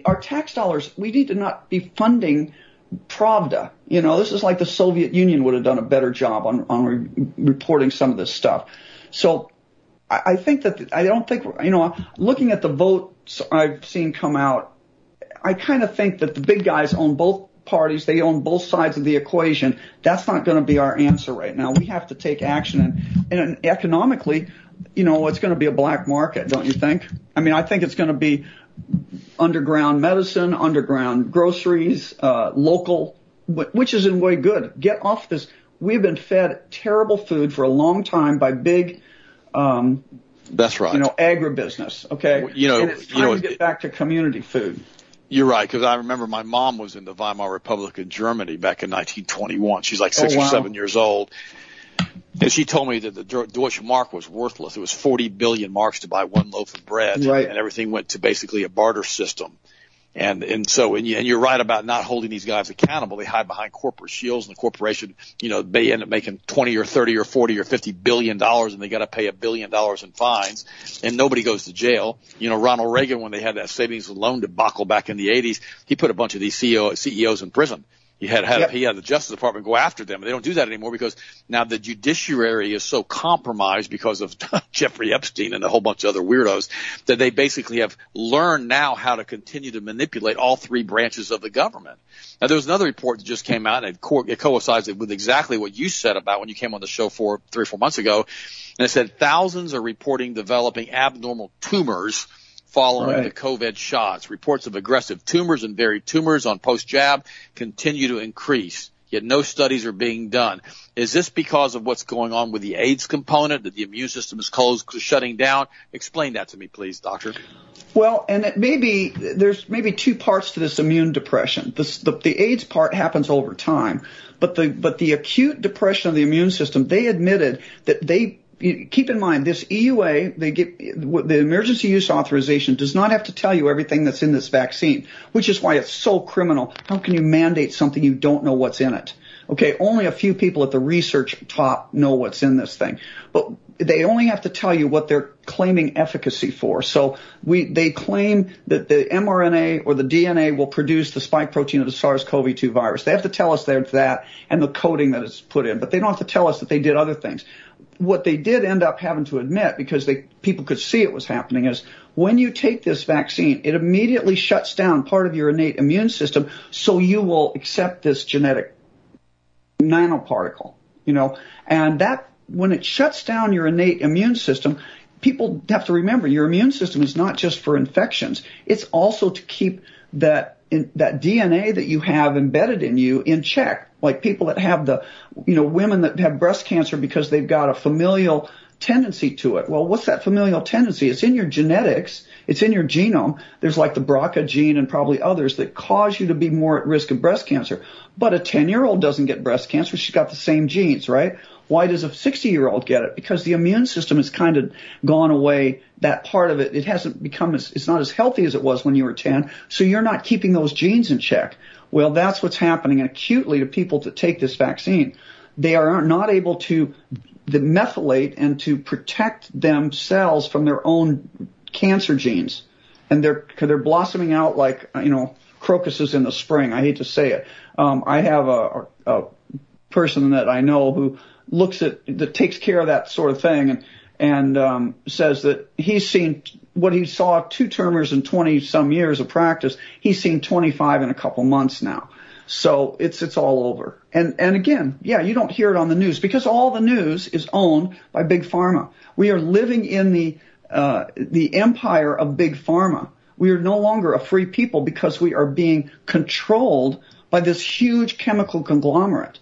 our tax dollars, we need to not be funding Pravda. You know, this is like the Soviet Union would have done a better job on reporting some of this stuff. So I think that I don't think, you know, looking at the votes I've seen come out, I kind of think that the big guys own both parties. They own both sides of the equation. That's not going to be our answer right now. We have to take action. And economically, you know, it's going to be a black market, don't you think? I mean, I think it's going to be underground medicine, underground groceries, local, which is in a way good. Get off this. We've been fed terrible food for a long time by big that's right. You know, agribusiness. Okay. You know, and it's time to get back to community food. You're right, because I remember my mom was in the Weimar Republic of Germany back in 1921. She's like six or 7 years old. And she told me that the Deutsche Mark was worthless. It was 40 billion marks to buy one loaf of bread. Right. And everything went to basically a barter system. And so you're right about not holding these guys accountable. They hide behind corporate shields, and the corporation, you know, they end up making 20 or 30 or 40 or $50 billion, and they got to pay $1 billion in fines, and nobody goes to jail. You know, Ronald Reagan, when they had that savings and loan debacle back in the 80s, he put a bunch of these CEOs in prison. He had the Justice Department go after them. They don't do that anymore because now the judiciary is so compromised because of Jeffrey Epstein and a whole bunch of other weirdos that they basically have learned now how to continue to manipulate all three branches of the government. Now, there was another report that just came out, and it coincides with exactly what you said about when you came on the show 3 or 4 months ago, and it said thousands are reporting developing abnormal tumors following the COVID shots. Reports of aggressive tumors and varied tumors on post-jab continue to increase, yet no studies are being done. Is this because of what's going on with the AIDS component, that the immune system is shutting down? Explain that to me, please, doctor. Well, and it may be, there's maybe two parts to this immune depression. The AIDS part happens over time, but the acute depression of the immune system, they admitted that they keep in mind, this EUA, the emergency use authorization does not have to tell you everything that's in this vaccine, which is why it's so criminal. How can you mandate something you don't know what's in it? Okay, only a few people at the research top know what's in this thing. But they only have to tell you what they're claiming efficacy for. So they claim that the mRNA or the DNA will produce the spike protein of the SARS-CoV-2 virus. They have to tell us that and the coding that it's put in, but they don't have to tell us that they did other things. What they did end up having to admit, because people could see it was happening, is when you take this vaccine, it immediately shuts down part of your innate immune system, so you will accept this genetic nanoparticle, you know. And that, when it shuts down your innate immune system, people have to remember your immune system is not just for infections. It's also to keep that DNA that you have embedded in you in check. Like people that have women that have breast cancer because they've got a familial tendency to it. Well, what's that familial tendency? It's in your genetics. It's in your genome. There's like the BRCA gene and probably others that cause you to be more at risk of breast cancer. But a 10-year-old doesn't get breast cancer. She's got the same genes, right? Why does a 60-year-old get it? Because the immune system has kind of gone away. That part of it, it's not as healthy as it was when you were 10. So you're not keeping those genes in check. Well, that's what's happening acutely to people that take this vaccine. They are not able to methylate and to protect themselves from their own cancer genes. And they're blossoming out like, you know, crocuses in the spring. I hate to say it. I have a person that I know who looks at, that takes care of that sort of thing and says that he saw 2 termers in 20 some years of practice. He's seen 25 in a couple months now. So it's all over. And again, yeah, you don't hear it on the news because all the news is owned by Big Pharma. We are living in the empire of Big Pharma. We are no longer a free people because we are being controlled by this huge chemical conglomerate.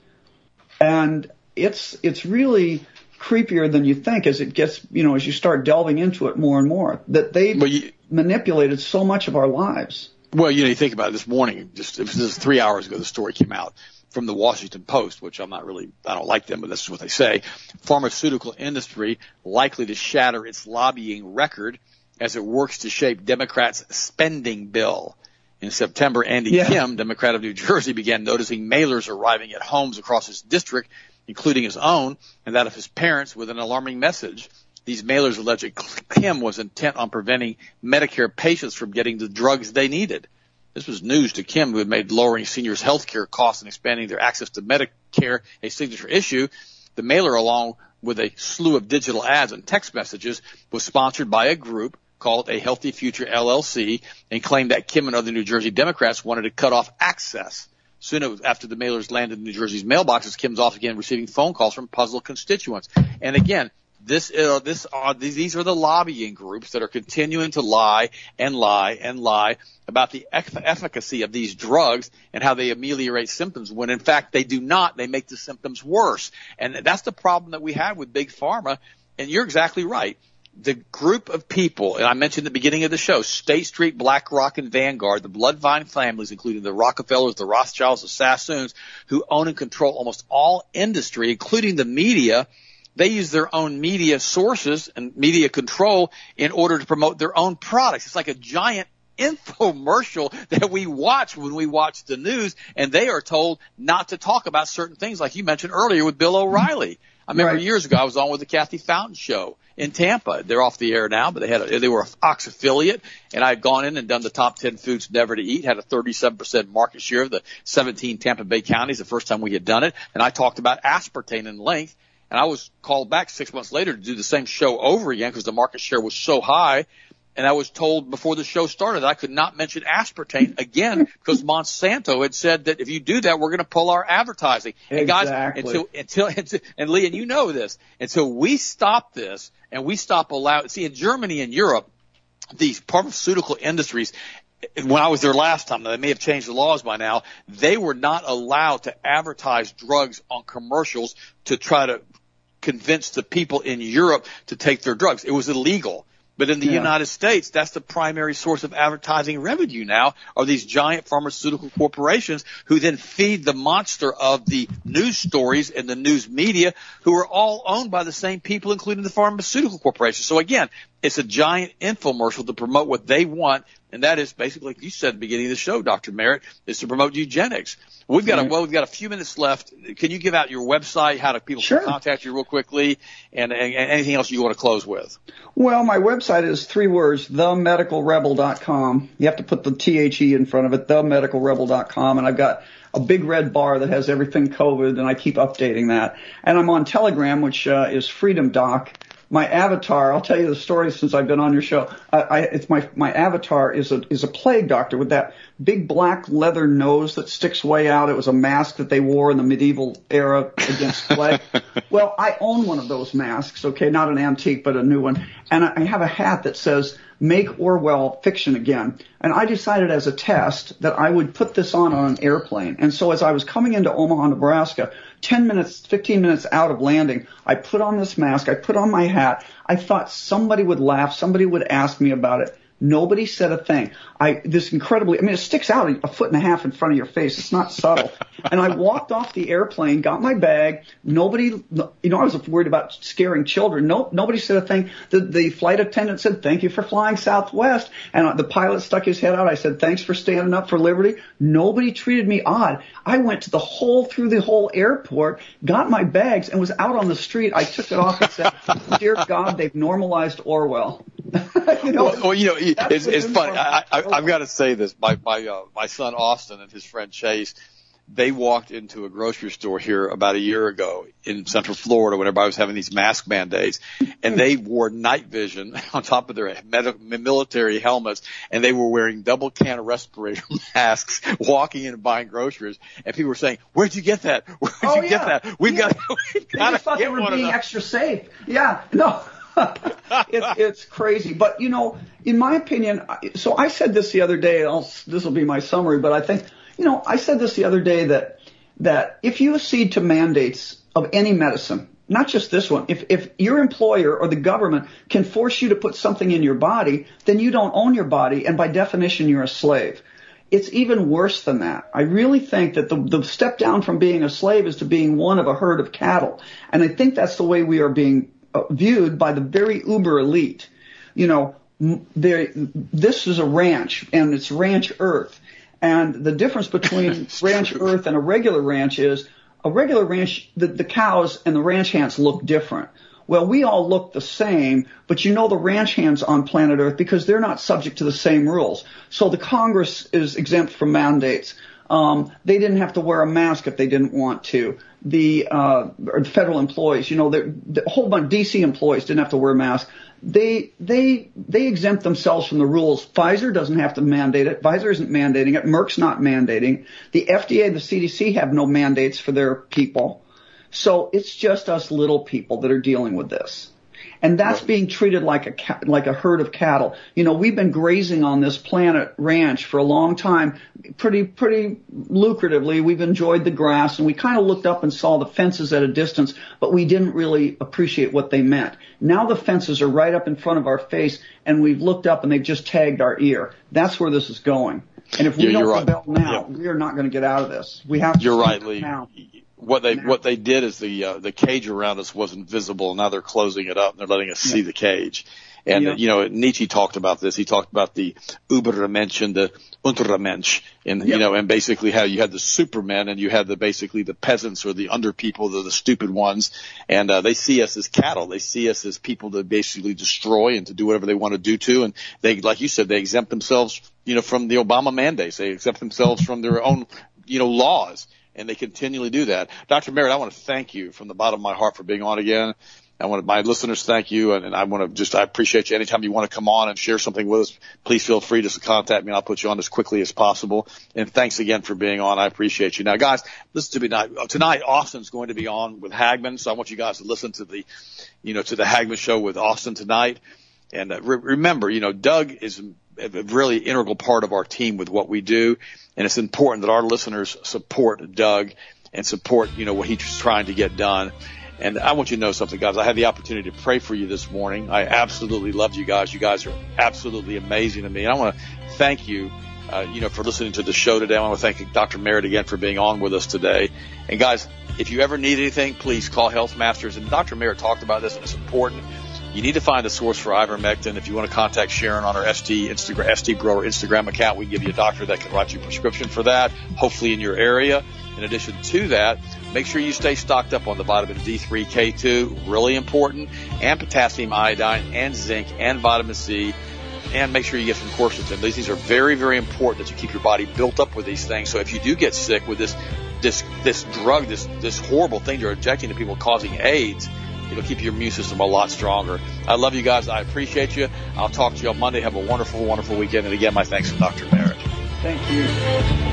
And it's really creepier than you think as it gets, you know, as you start delving into it more and more, that they've manipulated so much of our lives. Well, you know, you think about it this morning, just this is 3 hours ago, the story came out from the Washington Post, which I don't like them, but that's what they say. Pharmaceutical industry likely to shatter its lobbying record as it works to shape Democrats' spending bill. In September, Andy Kim, Democrat of New Jersey, began noticing mailers arriving at homes across his district, including his own and that of his parents, with an alarming message. These mailers alleged Kim was intent on preventing Medicare patients from getting the drugs they needed. This was news to Kim, who had made lowering seniors' health care costs and expanding their access to Medicare a signature issue. The mailer, along with a slew of digital ads and text messages, was sponsored by a group called A Healthy Future LLC and claimed that Kim and other New Jersey Democrats wanted to cut off access. Soon after the mailers landed in New Jersey's mailboxes, Kim's office began receiving phone calls from puzzled constituents. And again, these are the lobbying groups that are continuing to lie and lie and lie about the efficacy of these drugs and how they ameliorate symptoms when, in fact, they do not. They make the symptoms worse. And that's the problem that we have with Big Pharma. And you're exactly right. The group of people, and I mentioned at the beginning of the show, State Street, BlackRock, and Vanguard, the bloodline families, including the Rockefellers, the Rothschilds, the Sassoons, who own and control almost all industry, including the media. They use their own media sources and media control in order to promote their own products. It's like a giant infomercial that we watch when we watch the news, and they are told not to talk about certain things, like you mentioned earlier with Bill O'Reilly. I remember years ago I was on with the Kathy Fountain show in Tampa. They're off the air now, but they were a Fox affiliate, and I had gone in and done the top 10 foods never to eat, had a 37% market share of the 17 Tampa Bay counties the first time we had done it, and I talked about aspartame in length, and I was called back 6 months later to do the same show over again because the market share was so high. And I was told before the show started that I could not mention aspartame again because Monsanto had said that if you do that, we're going to pull our advertising. And exactly. Guys, until and Lee, and you know this, until we stop this and we stop allowing. See, in Germany and Europe, these pharmaceutical industries, when I was there last time, they may have changed the laws by now, they were not allowed to advertise drugs on commercials to try to convince the people in Europe to take their drugs. It was illegal. But in the United States, that's the primary source of advertising revenue now, are these giant pharmaceutical corporations who then feed the monster of the news stories and the news media, who are all owned by the same people, including the pharmaceutical corporations. So, again, it's a giant infomercial to promote what they want, and that is basically, like you said at the beginning of the show, Dr. Merritt, is to promote eugenics. We've got a few minutes left. Can you give out your website? How do people contact you real quickly? And anything else you want to close with? Well, my website is three words, themedicalrebel.com. You have to put the THE in front of it, themedicalrebel.com. And I've got a big red bar that has everything COVID, and I keep updating that. And I'm on Telegram, which is Freedom Doc. My avatar, I'll tell you the story since I've been on your show. My avatar is a plague doctor with that big black leather nose that sticks way out. It was a mask that they wore in the medieval era against plague. Well, I own one of those masks, okay, not an antique, but a new one. And I have a hat that says, Make Orwell Fiction Again. And I decided as a test that I would put this on an airplane. And so as I was coming into Omaha, Nebraska, 15 minutes out of landing, I put on this mask. I put on my hat. I thought somebody would laugh. Somebody would ask me about it. Nobody said a thing. It sticks out a foot and a half in front of your face. It's not subtle. And I walked off the airplane, got my bag. Nobody, I was worried about scaring children. Nobody said a thing. The flight attendant said, thank you for flying Southwest. And the pilot stuck his head out. I said, thanks for standing up for liberty. Nobody treated me odd. I went through the whole airport, got my bags, and was out on the street. I took it off and said, dear God, they've normalized Orwell. It's funny. I've got to say this. My son Austin and his friend Chase, they walked into a grocery store here about a year ago in Central Florida when everybody was having these mask mandates, and they wore night vision on top of their military helmets, and they were wearing double can respirator masks, walking in and buying groceries, and people were saying, "Where'd you get that? Where'd you get that? We've got to get one of them." They thought they were being extra safe. Yeah, no. It's crazy. But, in my opinion, so I said this the other day, this will be my summary, but I think, I said this the other day that if you accede to mandates of any medicine, Not just this one. If your employer or the government can force you to put something in your body, then you don't own your body, and by definition, you're a slave. It's even worse than that. I really think that the step down from being a slave is to being one of a herd of cattle, and I think that's the way we are being viewed by the very uber elite. You know, this is a ranch, and it's ranch earth, and the difference between ranch earth and a regular ranch is a regular ranch, the cows and the ranch hands look different. Well, we all look the same, but you know the ranch hands on planet Earth because they're not subject to the same rules. So the Congress is exempt from mandates. They didn't have to wear a mask if they didn't want to. The federal employees, you know, the whole bunch of DC employees didn't have to wear masks. They exempt themselves from the rules. Pfizer doesn't have to mandate it. Pfizer isn't mandating it. Merck's not mandating. The FDA, the CDC have no mandates for their people. So it's just us little people that are dealing with this. And that's being treated like a herd of cattle. You know, we've been grazing on this planet ranch for a long time, pretty lucratively. We've enjoyed the grass, and we kind of looked up and saw the fences at a distance, but we didn't really appreciate what they meant. Now the fences are right up in front of our face, and we've looked up, and they've just tagged our ear. That's where this is going. And if we don't rebel now, we are not going to get out of this. We have to now. What they did is the cage around us wasn't visible. Now they're closing it up and they're letting us see the cage. And you know, Nietzsche talked about this. He talked about the Übermensch and the Untermensch, and you know, and basically how you had the Superman and you had basically the peasants or the under people, the stupid ones, and they see us as cattle. They see us as people to basically destroy and to do whatever they want to do to. And they, like you said, they exempt themselves, you know, from the Obama mandates. They exempt themselves from their own, you know, laws. And they continually do that. Dr. Merritt, I want to thank you from the bottom of my heart for being on again. I want my listeners thank you, and I want to I appreciate you. Anytime you want to come on and share something with us, please feel free to contact me, and I'll put you on as quickly as possible. And thanks again for being on. I appreciate you. Now, guys, listen to me tonight. Austin's going to be on with Hagman, so I want you guys to listen to the, you know, to the Hagman show with Austin tonight. And remember, you know, Doug is a really integral part of our team with what we do, and it's important that our listeners support Doug and support, you know, what he's trying to get done. And I want you to know something, guys. I had the opportunity to pray for you this morning. I absolutely loved you guys. You guys are absolutely amazing to me. And I want to thank you, you know, for listening to the show today. I want to thank Dr. Merritt again for being on with us today. And, guys, if you ever need anything, please call Health Masters. And Dr. Merritt talked about this, and it's important. You need to find a source for ivermectin. If you want to contact Sharon on her ST Broer Instagram account, we can give you a doctor that can write you a prescription for that, hopefully in your area. In addition to that, make sure you stay stocked up on the vitamin D3, K2, really important, and potassium iodine and zinc and vitamin C. And make sure you get some quercetin. These are very, very important that you keep your body built up with these things. So if you do get sick with this drug, this horrible thing you're injecting to people causing AIDS, it'll keep your immune system a lot stronger. I love you guys. I appreciate you. I'll talk to you on Monday. Have a wonderful, wonderful weekend. And again, my thanks to Dr. Merritt. Thank you.